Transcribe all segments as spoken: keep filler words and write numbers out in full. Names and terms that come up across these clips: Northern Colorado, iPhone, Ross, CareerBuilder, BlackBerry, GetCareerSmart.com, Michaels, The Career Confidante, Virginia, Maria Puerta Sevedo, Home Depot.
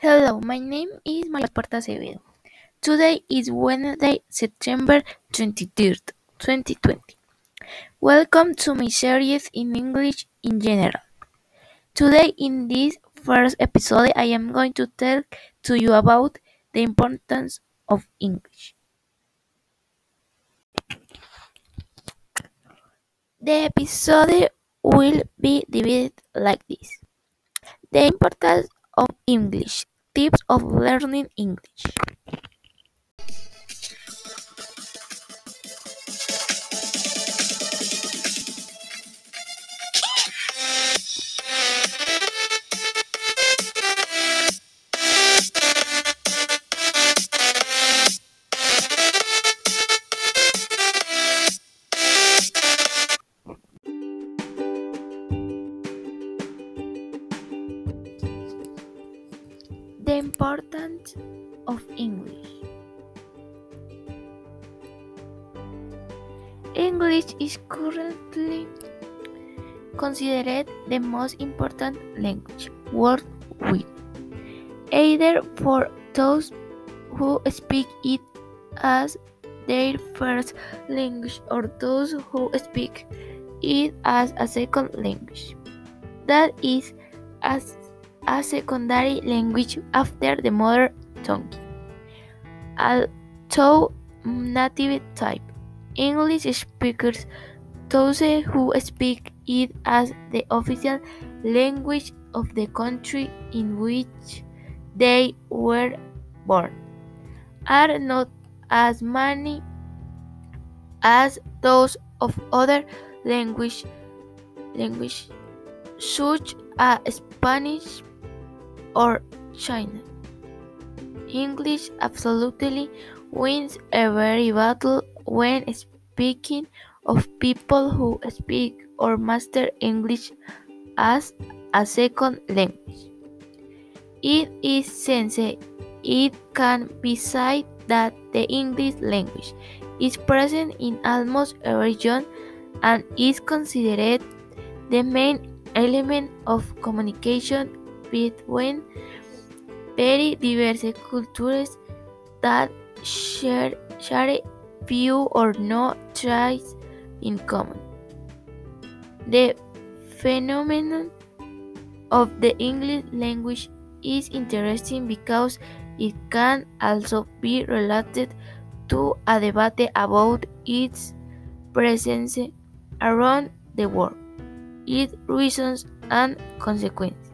Hello, my name is Maria Puerta Sevedo. Today is Wednesday, September twenty-third, twenty twenty. Welcome to my series in English in general. Today in this first episode I am going to tell to you about the importance of English. The episode will be divided like this. The importance of English. Tips of learning English. The importance of English. English is currently considered the most important language worldwide, either for those who speak it as their first language or those who speak it as a second language, that is, as a secondary language after the mother tongue. Although native type English speakers, those who speak it as the official language of the country in which they were born, are not as many as those of other language, language such as Spanish or China. English absolutely wins every battle when speaking of people who speak or master English as a second language. It is since it can be said that the English language is present in almost every region and is considered the main element of communication between very diverse cultures that share, share few or no traits in common. The phenomenon of the English language is interesting because it can also be related to a debate about its presence around the world, its reasons and consequences.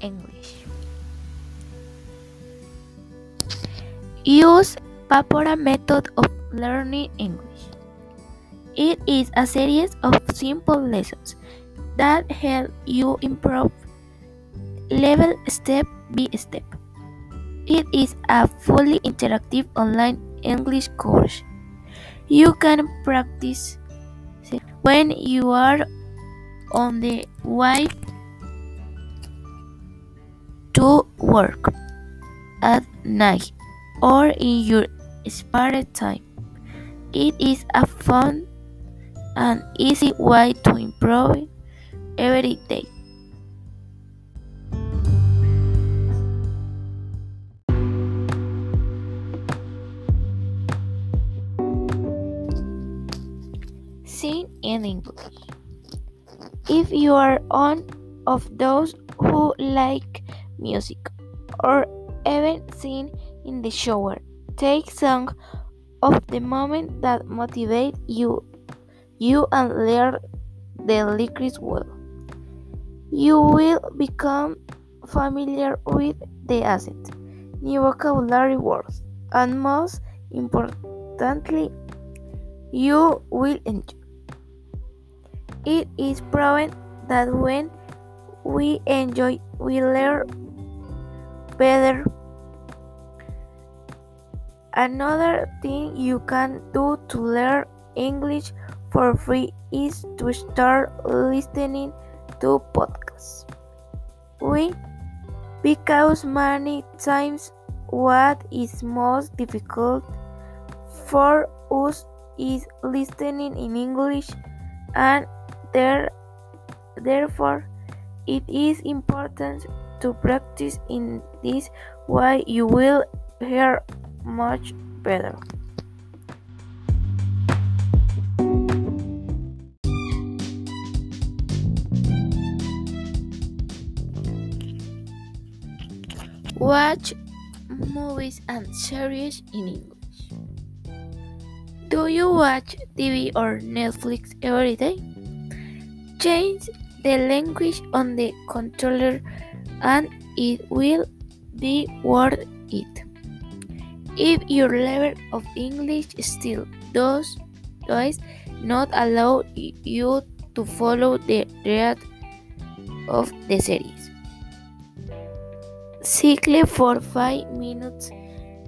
English. Use Papora method of learning English. It is a series of simple lessons that help you improve level step by step. It is a fully interactive online English course. You can practice when you are on the way to work, at night, or in your spare time. It is a fun and easy way to improve every day. Sing in English. If you are one of those who like music, or even sing in the shower, take song of the moment that motivate you, you and learn the lyrics well. You will become familiar with the accent, new vocabulary words, and most importantly, you will enjoy. It is proven that when we enjoy, we learn better. Another thing you can do to learn English for free is to start listening to podcasts. We, because many times What is most difficult for us is listening in English, and there, therefore it is important to practice in this way. You will hear much better. Watch movies and series in English. Do you watch T V or Netflix every day? Change the language on the controller and it will be worth it. If your level of English still does, does not allow you to follow the rest of the series, cycle for five minutes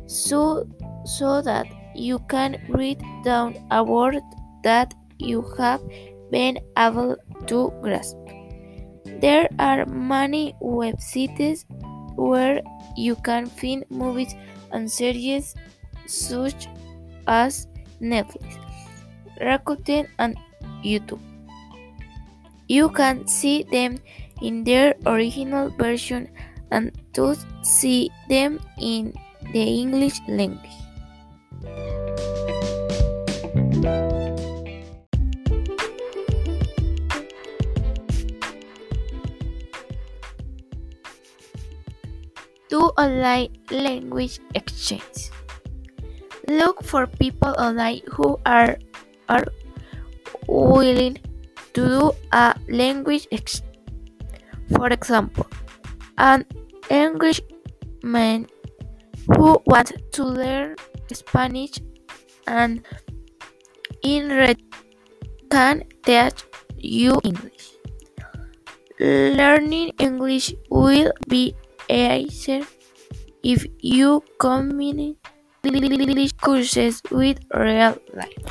so, so that you can write down a word that you have been able to grasp. There are many websites where you can find movies and series such as Netflix, Rakuten, and YouTube. You can see them in their original version and thus see them in the English language. Do online language exchange. Look for people online who are, are willing to do a language exchange. For example, an Englishman who wants to learn Spanish and in return can teach you English. Learning English will be easier if you combine English courses with real life.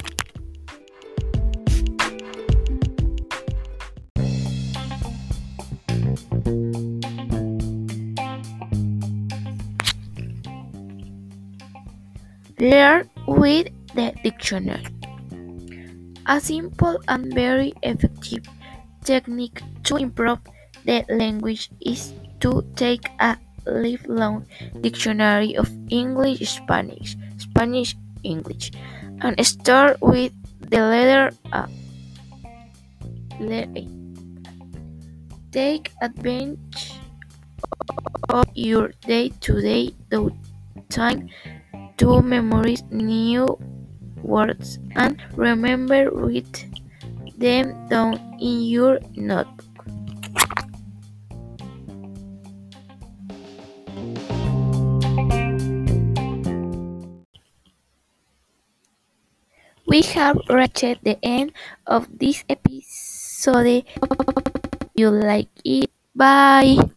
Learn with the dictionary. A simple and very effective technique to improve the language is to take a lifelong dictionary of English, Spanish, Spanish, English, and start with the letter A. Letter A. Take advantage of your day-to-day time to memorize new words and remember write them down in your notebook. We have reached the end of this episode. Hope you like it. Bye!